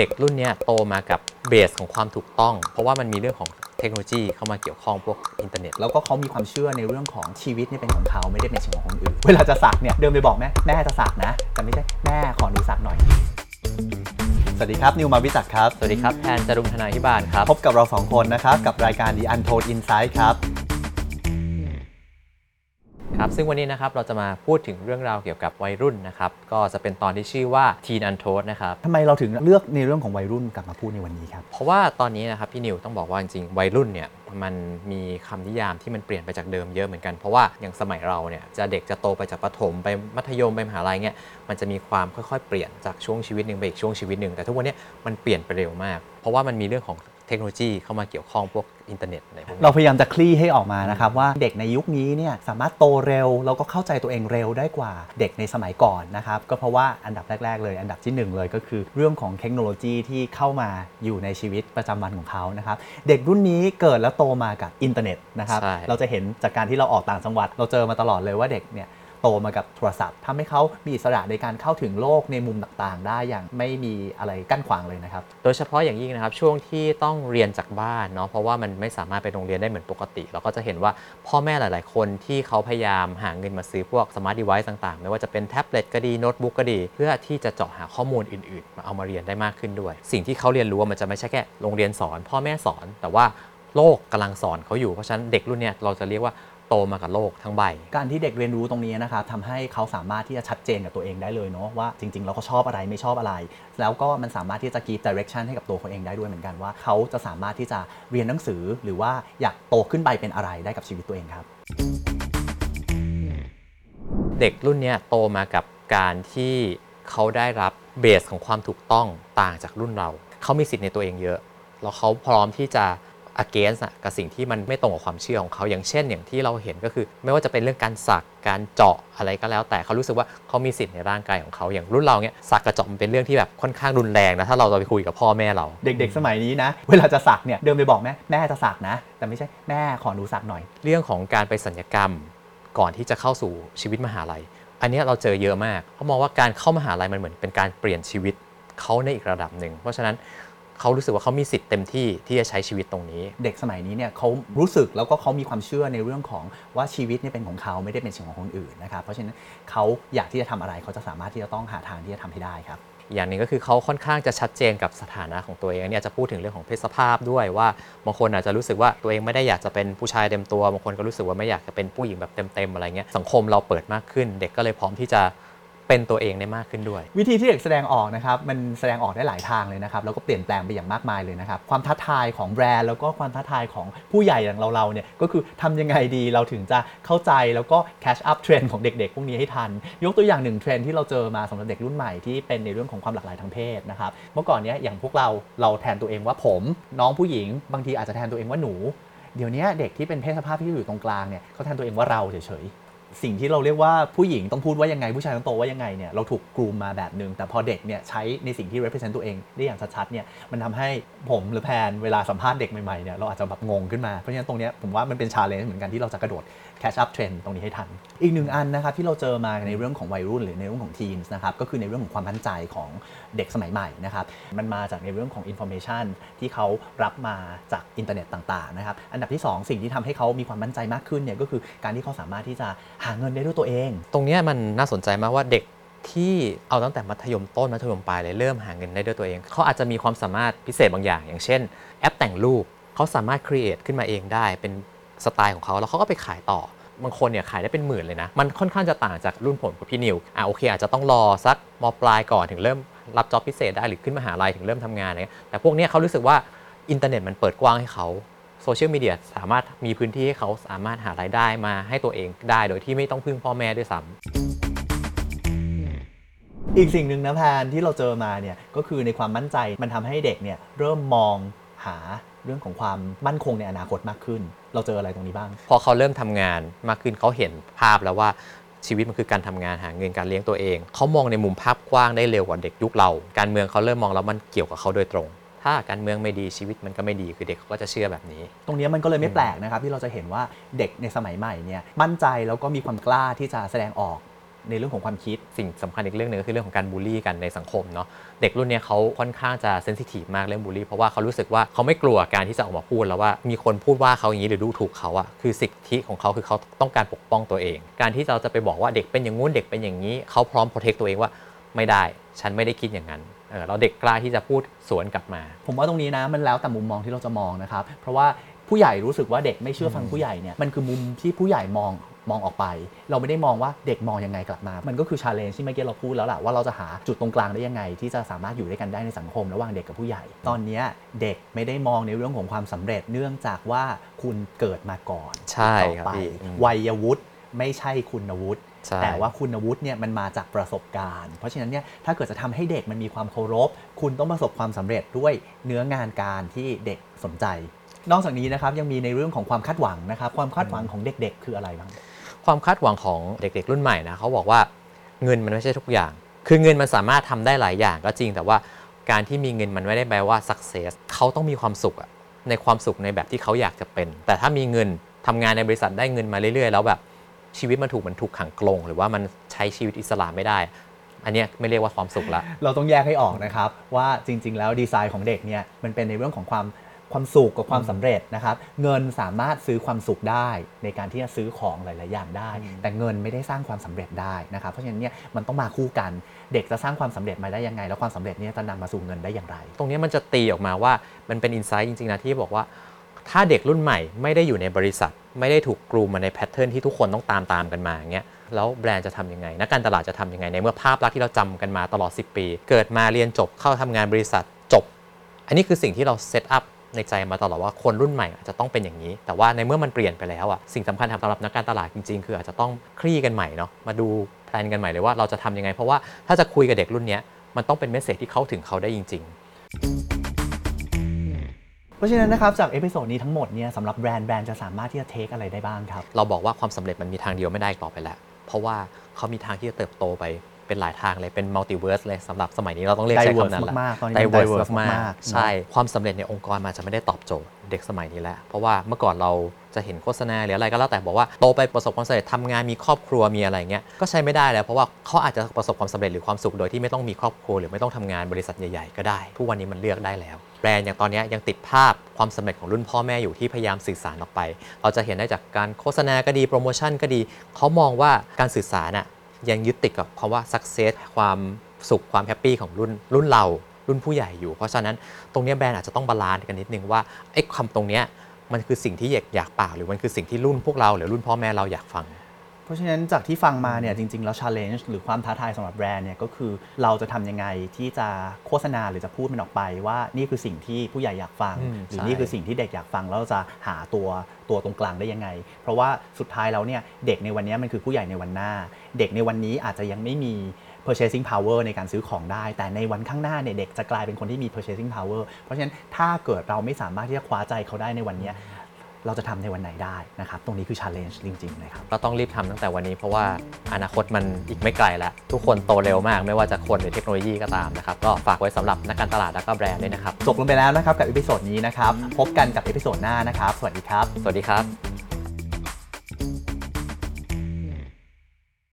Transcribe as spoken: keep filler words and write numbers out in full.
เด็กรุ่นนี้โตมากับเบสของความถูกต้องเพราะว่ามันมีเรื่องของเทคโนโลยีเข้ามาเกี่ยวข้องพวกอินเทอร์เน็ตแล้วก็เขามีความเชื่อในเรื่องของชีวิตนี่เป็นของเขาไม่ได้เป็นของคนอื่นเวลาจะสักเนี่ยเดิมไปบอกแม่แม่จะสักนะแต่ไม่ใช่แม่ขอหนูสักหน่อยสวัสดีครับนิวมาวิจักครับสวัสดีครับแพนจารุมธนาภิบาลครับพบกับเราสองคนนะครับกับรายการ The Untold Insights ครับครับซึ่งวันนี้นะครับเราจะมาพูดถึงเรื่องราวเกี่ยวกับวัยรุ่นนะครับก็จะเป็นตอนที่ชื่อว่า Teen Untold นะครับทำไมเราถึงเลือกในเรื่องของวัยรุ่นกลับมาพูดในวันนี้ครับเพราะว่าตอนนี้นะครับพี่นิวต้องบอกว่าจริงๆวัยรุ่นเนี่ยมันมีคำนิยามที่มันเปลี่ยนไปจากเดิมเยอะเหมือนกันเพราะว่าอย่างสมัยเราเนี่ยจะเด็กจะโตไปจากประถมไปมัธยมไปมหาลัยเนี่ยมันจะมีความค่อยๆเปลี่ยนจากช่วงชีวิตหนึ่งไปอีกช่วงชีวิตหนึ่งแต่ทุกวันนี้มันเปลี่ยนไปเร็วมากเพราะว่ามันมีเรื่องของเทคโนโลยีเข้ามาเกี่ยวข้องพวกอินเทอร์เน็ตอะไรพวกนี้เราพยายามจะคลี่ให้ออกมานะครับว่าเด็กในยุคนี้เนี่ยสามารถโตเร็วแล้วก็เข้าใจตัวเองเร็วได้กว่าเด็กในสมัยก่อนนะครับก็เพราะว่าอันดับแรกๆเลยอันดับที่หนึ่งเลยก็คือเรื่องของเทคโนโลยีที่เข้ามาอยู่ในชีวิตประจำวันของเขานะครับเด็กรุ่นนี้เกิดแล้วโตมากับอินเทอร์เน็ตนะครับเราจะเห็นจากการที่เราออกต่างจังหวัดเราเจอมาตลอดเลยว่าเด็กเนี่ยโตมากับโทรศัพท์ทำให้เขามีอิสระในการเข้าถึงโลกในมุมต่างๆได้อย่างไม่มีอะไรกั้นขวางเลยนะครับโดยเฉพาะอย่างยิ่งนะครับช่วงที่ต้องเรียนจากบ้านเนาะเพราะว่ามันไม่สามารถไปโรงเรียนได้เหมือนปกติเราก็จะเห็นว่าพ่อแม่หลายๆคนที่เขาพยายามหาเงินมาซื้อพวกสมาร์ทดีไวซ์ต่างๆไม่ว่าจะเป็นแท็บเล็ตก็ดีโน้ตบุ๊กก็ดีเพื่อที่จะเจาะหาข้อมูลอื่นๆมาเอามาเรียนได้มากขึ้นด้วยสิ่งที่เขาเรียนรู้มันจะไม่ใช่แค่โรงเรียนสอนพ่อแม่สอนแต่ว่าโลกกำลังสอนเขาอยู่เพราะฉะนั้นเด็กรุ่นเนี้ยเราจะเรียกว่าโตมากับโลกทั้งใบการที่เด็กเรียนรู้ตรงนี้นะครับทำให้เขาสามารถที่จะชัดเจนกับตัวเองได้เลยเนาะว่าจริงๆแล้วเขาชอบอะไรไม่ชอบอะไรแล้วก็มันสามารถที่จะ give direction ให้กับตัวเขาเองได้ด้วยเหมือนกันว่าเขาจะสามารถที่จะเรียนหนังสือหรือว่าอยากโตขึ้นไปเป็นอะไรได้กับชีวิตตัวเองครับเด็กรุ่นนี้โตมากับการที่เขาได้รับเบสของความถูกต้องต่างจากรุ่นเราเขามีสิทธิ์ในตัวเองเยอะแล้วเขาพร้อมที่จะagainst อ่ะกับสิ่งที่มันไม่ตรงกับความเชื่อของเขาอย่างเช่นอย่างที่เราเห็นก็คือไม่ว่าจะเป็นเรื่องการสักการเจาะอะไรก็แล้วแต่เขารู้สึกว่าเขามีสิทธิ์ในร่างกายของเขาอย่างรุ่นเราเนี่ยสักกระเจาะมันเป็นเรื่องที่แบบค่อนข้างรุนแรงนะถ้าเราไปคุยกับพ่อแม่เราเด็กๆสมัยนี้นะเวลาจะสักเนี่ยเดิมไปบอกแม่แม่จะสักนะแต่ไม่ใช่แม่ขอหนูสักหน่อยเรื่องของการไปศัลยกรรมก่อนที่จะเข้าสู่ชีวิตมหาลัยอันนี้เราเจอเยอะมากเขามองว่าการเข้ามหาลัยมันเหมือนเป็นการเปลี่ยนชีวิตเขาในอีกระดับนึงเพราะฉะนั้นเขารู้สึกว่าเขามีสิทธิ์เต็มที่ที่จะใช้ชีวิตตรงนี้เด็กสมัยนี้เนี่ยเขารู้สึกแล้วก็เขามีความเชื่อในเรื่องของว่าชีวิตนี่เป็นของเขาไม่ได้เป็นของคนอื่นนะครับเพราะฉะนั้นเขาอยากที่จะทำอะไรเขาจะสามารถที่จะต้องหาทางที่จะทำให้ได้ครับอย่างหนึ่งก็คือเขาค่อนข้างจะชัดเจนกับสถานะของตัวเองเนี่ยจะพูดถึงเรื่องของเพศภาพด้วยว่าบางคนอาจจะรู้สึกว่าตัวเองไม่ได้อยากจะเป็นผู้ชายเต็มตัวบางคนก็รู้สึกว่าไม่อยากจะเป็นผู้หญิงแบบเต็มๆอะไรเงี้ยสังคมเราเปิดมากขึ้นเด็กก็เลยพร้อมที่จะเป็นตัวเองได้มากขึ้นด้วยวิธีที่เด็กแสดงออกนะครับมันแสดงออกได้หลายทางเลยนะครับแล้วก็เปลี่ยนแปลงไปอย่างมากมายเลยนะครับความท้าทายของแบรนด์แล้วก็ความท้าทายของผู้ใหญ่อย่างเราๆเนี่ยก็คือทำยังไงดีเราถึงจะเข้าใจแล้วก็แคชอัพเทรนด์ของเด็กๆพวกนี้ให้ทันยกตัวอย่างหนึ่งเทรนด์ที่เราเจอมาสำหรับเด็กรุ่นใหม่ที่เป็นในเรื่องของความหลากหลายทางเพศนะครับเมื่อก่อนเนี้ยอย่างพวกเราเราแทนตัวเองว่าผมน้องผู้หญิงบางทีอาจจะแทนตัวเองว่าหนูเดี๋ยวนี้เด็กที่เป็นเพศสภาพที่อยู่ตรงกลางเนี่ยเขาแทนตัวเองว่าเราเฉยสิ่งที่เราเรียกว่าผู้หญิงต้องพูดว่ายังไงผู้ชายต้องโตว่ายังไงเนี่ยเราถูกกรูมมาแบบนึงแต่พอเด็กเนี่ยใช้ในสิ่งที่ represent ตัวเองได้อย่างชัดๆเนี่ยมันทำให้ผมหรือแพนเวลาสัมภาษณ์เด็กใหม่ๆเนี่ยเราอาจจะแบบงงขึ้นมาเพราะฉะนั้นตรงนี้ผมว่ามันเป็น challenge เหมือนกันที่เราจะกระโดด catch up trend ตรงนี้ให้ทันอีกหนึ่งอันนะครับที่เราเจอมาในเรื่องของวัยรุ่นหรือในเรื่องของ teens นะครับก็คือในเรื่องของความมั่นใจของเด็กสมัยใหม่นะครับมันมาจากในเรื่องของ information ที่เขารับมาจากอินเทอร์เน็ตต่างๆนะครับอันดับที่สองสิ่งที่ทำให้เขามีความมั่นใจมากขึ้นเนี่ยก็คือการที่เขาสามารถที่จะหาเงินได้ด้วยตัวเองตรงนี้มันน่าสนใจมากว่าเด็กที่เอาตั้งแต่มัธยมต้นมัธยมปลายเลยเริ่มหาเงินได้ด้วยตัวเองเขาอาจจะมีความสามารถพิเศษบางอย่างอย่างเช่นแอปแต่งรูปเขาสามารถครีเอทขึ้นมาเองได้เป็นสไตล์ของเขาแล้วเขาก็ไปขายต่อบางคนเนี่ยขายได้เป็นหมื่นเลยนะมันค่อนข้างจะต่างจากรุ่นผมกับพี่นิวอ่ะโอเคอาจจะต้องรอสักม.ปลายก่อนถึงเริ่มรับจ็อบพิเศษได้หรือขึ้นมหาลัยถึงเริ่มทำงานอะไรเงี้ยแต่พวกนี้เขารู้สึกว่าอินเทอร์เน็ตมันเปิดกว้างให้เขาโซเชียลมีเดียสามารถมีพื้นที่ให้เขาสามารถหารายได้มาให้ตัวเองได้โดยที่ไม่ต้องพึ่งพ่อแม่ด้วยซ้ำอีกสิ่งหนึ่งนะแพนที่เราเจอมาเนี่ยก็คือในความมั่นใจมันทำให้เด็กเนี่ยเริ่มมองหาเรื่องของความมั่นคงในอนาคตมากขึ้นเราเจออะไรตรงนี้บ้างพอเขาเริ่มทำงานมากขึ้นเขาเห็นภาพแล้วว่าชีวิตมันคือการทำงานหาเงินการเลี้ยงตัวเองเขามองในมุมภาพกว้างได้เร็วกว่าเด็กยุคเราการเมืองเขาเริ่มมองแล้วมันเกี่ยวกับเขาโดยตรงถ้าการเมืองไม่ดีชีวิตมันก็ไม่ดีคือเด็กก็จะเชื่อแบบนี้ตรงนี้มันก็เลยไม่แปลกนะครับที่เราจะเห็นว่าเด็กในสมัยใหม่เนี่ยมั่นใจแล้วก็มีความกล้าที่จะแสดงออก ในเรื่องของความคิดสิ่งสำคัญอีกเรื่องหนึ่งก็คือเรื่องของการบูลลี่กันในสังคมเนาะเด็กรุ่นนี้เขาค่อนข้างจะเซนซิทีฟมากเรื่องบูลลี่เพราะว่าเขารู้สึกว่าเขาไม่กลัวการที่จะออกมาพูดแล้วว่ามีคนพูดว่าเขาอย่างนี้หรือดูถูกเขาอะคือสิทธิของเขาคือเขาต้องการปกป้องตัวเองการที่เราจะไปบอกว่าเด็กเป็นอย่างงู้นเด็กเป็นอย่างนี้เขาพร้อมโปรเทคตัวเองว่าไม่ได้ฉันไม่ได้คิดอย่างนั้นเราเด็กกล้าที่จะพูดสวนกลับมาผมว่าตรงนี้นะมันแล้วแต่มุมมองที่เราจะมองนะครับเพราะว่าผู้ใหญ่รู้สึกว่าเด็กไม่เชื่อฟังผู้ใหญ่เนี่ยมันคือมุมที่ผู้ใหญ่มองมองออกไปเราไม่ได้มองว่าเด็กมองยังไงกลับมามันก็คือ challenge ที่เมื่อกี้เราพูดแล้วแหละว่าเราจะหาจุดตรงกลางได้ยังไงที่จะสามารถอยู่ด้วยกันได้ในสังคมระหว่างเด็กกับผู้ใหญ่ตอนนี้เด็กไม่ได้มองในเรื่องของความสำเร็จเนื่องจากว่าคุณเกิดมาก่อนใช่ครับวัยวุฒิไม่ใช่คุณวุฒิแต่ว่าคุณวุฒิเนี่ยมันมาจากประสบการณ์เพราะฉะนั้นเนี่ยถ้าเกิดจะทำให้เด็กมันมีความเคารพคุณต้องประสบความสำเร็จด้วยเนื้องานการที่เด็กสนใจนอกจากนี้นะครับยังมีในเรื่องของความคาดหวังนะครับความคาดหวังของเด็กๆคืออะไรบ้างความคาดหวังของเด็กๆรุ่นใหม่นะเขาบอกว่าเงินมันไม่ใช่ทุกอย่างคือเงินมันสามารถทำได้หลายอย่างก็จริงแต่ว่าการที่มีเงินมันไม่ได้แปลว่า success เขาต้องมีความสุขในความสุขในแบบที่เขาอยากจะเป็นแต่ถ้ามีเงินทำงานในบริษัทได้เงินมาเรื่อยๆแล้วแบบชีวิตมันถูกมันถูกขังกรงหรือว่ามันใช้ชีวิตอิสระไม่ได้อันนี้ไม่เรียกว่าความสุขละเราต้องแยกให้ออกนะครับว่าจริงๆแล้วดีไซน์ของเด็กเนี่ยมันเป็นในเรื่องของความความสุขกับความสำเร็จนะครับเงินสามารถซื้อความสุขได้ในการที่จะซื้อของหลายๆอย่างได้แต่เงินไม่ได้สร้างความสำเร็จได้นะครับเพราะฉะนั้นเนี่ยมันต้องมาคู่กันเด็กจะสร้างความสำเร็จมาได้ยังไงแล้วความสำเร็จนี้จะนำมาสู่เงินได้อย่างไรตรงนี้มันจะตีออกมาว่ามันเป็นอินไซต์จริงๆนะที่บอกว่าถ้าเด็กรุ่นใหม่ไม่ได้อยู่ในบริษัทไม่ได้ถูกกรูมมาในแพทเทิร์นที่ทุกคนต้องตามตามกันมาอย่างเงี้ยแล้วแบรนด์จะทำยังไงนักการตลาดจะทำยังไงในเมื่อภาพลักษณ์ที่เราจำกันมาตลอดสิบปีเกิดมาเรียนจบเข้าทำงานบริษัทจบอันนี้คือสิ่งที่เราเซตอัพในใจมาตลอดว่าคนรุ่นใหม่อาจจะต้องเป็นอย่างนี้แต่ว่าในเมื่อมันเปลี่ยนไปแล้วอ่ะสิ่งสำคัญสำหรับนักการตลาดจริงๆคืออาจจะต้องคลี่กันใหม่เนาะมาดูแพลนกันใหม่เลยว่าเราจะทำยังไงเพราะว่าถ้าจะคุยกับเด็กรุ่นนี้มันต้องเป็นเมสเสจที่เข้าถึงเขาได้จริงๆเพราะฉะนั้นนะครับจากเอพิโซดนี้ทั้งหมดเนี่ยสำหรับแบรนด์แบรนด์จะสามารถที่จะเทคอะไรได้บ้างครับเราบอกว่าความสำเร็จมันมีทางเดียวไม่ได้ต่อไปแล้วเพราะว่าเขามีทางที่จะเติบโตไปเป็นหลายทางเลยเป็นมัลติเวิร์สเลยสำหรับสมัยนี้เราต้องเรียกใช้คำนั้นแหละไดเวิร์สมากใช่ความสำเร็จในองค์กรมาจะไม่ได้ตอบโจทย์เด็กสมัยนี้แล้วเพราะว่าเมื่อก่อนเราจะเห็นโฆษณาหรืออะไรก็แล้วแต่บอกว่าโตไปประสบความสำเร็จทำงานมีครอบครัวมีอะไรเงี้ยก็ใช้ไม่ได้แล้วเพราะว่าเขาอาจจะประสบความสำเร็จหรือความสุขโดยที่ไม่ต้องมีครอบครัวหรือไม่ต้องทำงานบริษัทใหญ่ๆก็ได้ทุกวันนี้มันเลือกได้แล้วแบรนด์อย่างตอนนี้ยังติดภาพความสำเร็จของรุ่นพ่อแม่อยู่ที่พยายามสื่อสารออกไปเราจะเห็นได้จากการโฆษณาก็ดีโปรโมชั่นก็ดีเขามองว่าการสื่อสารน่ะยังยึดติดกับคำว่า success ความสุขความแฮปปี้ของรุ่นรุ่นเรารุ่นผู้ใหญ่อยู่เพราะฉะนั้นตรงนี้แบรนด์อาจจะต้องบาลานซ์กันนิดนึงว่าไอ้คำตรงเนี้ยมันคือสิ่งที่เด็กอยากเปล่าหรือมันคือสิ่งที่รุ่นพวกเราหรือรุ่นพ่อแม่เราอยากฟังเพราะฉะนั้นจากที่ฟังมาเนี่ยจริงๆแล้ว challenge หรือความท้าทายสำหรับแบรนด์เนี่ยก็คือเราจะทำยังไงที่จะโฆษณาหรือจะพูดมันออกไปว่านี่คือสิ่งที่ผู้ใหญ่อยากฟังหรือนี่คือสิ่งที่เด็กอยากฟังแล้วเราจะหาตัวตัวตรงกลางได้ยังไงเพราะว่าสุดท้ายแล้วเนี่ยเด็กในวันนี้มันคือผู้ใหญ่ในวันหน้าเด็กในวันนี้อาจจะยังไม่มี purchasing power ในการซื้อของได้แต่ในวันข้างหน้าเนี่ยเด็กจะกลายเป็นคนที่มี purchasing power เพราะฉะนั้นถ้าเกิดเราไม่สามารถที่จะคว้าใจเขาได้ในวันนี้เราจะทำในวันไหนได้นะครับตรงนี้คือ challenge จริงๆเลยครับเราต้องรีบทำตั้งแต่วันนี้เพราะว่าอนาคตมันอีกไม่ไกลแล้วทุกคนโตเร็วมากไม่ว่าจะคนหรือเทคโนโลยีก็ตามนะครับก็ฝากไว้สำหรับนักการตลาดและก็แบรนด์ด้วยนะครับจบลงไปแล้วนะครับกับอีพิโซดนี้นะครับพบกันกับอีพิโซดหน้านะครับสวัสดีครับสวัสดีครับ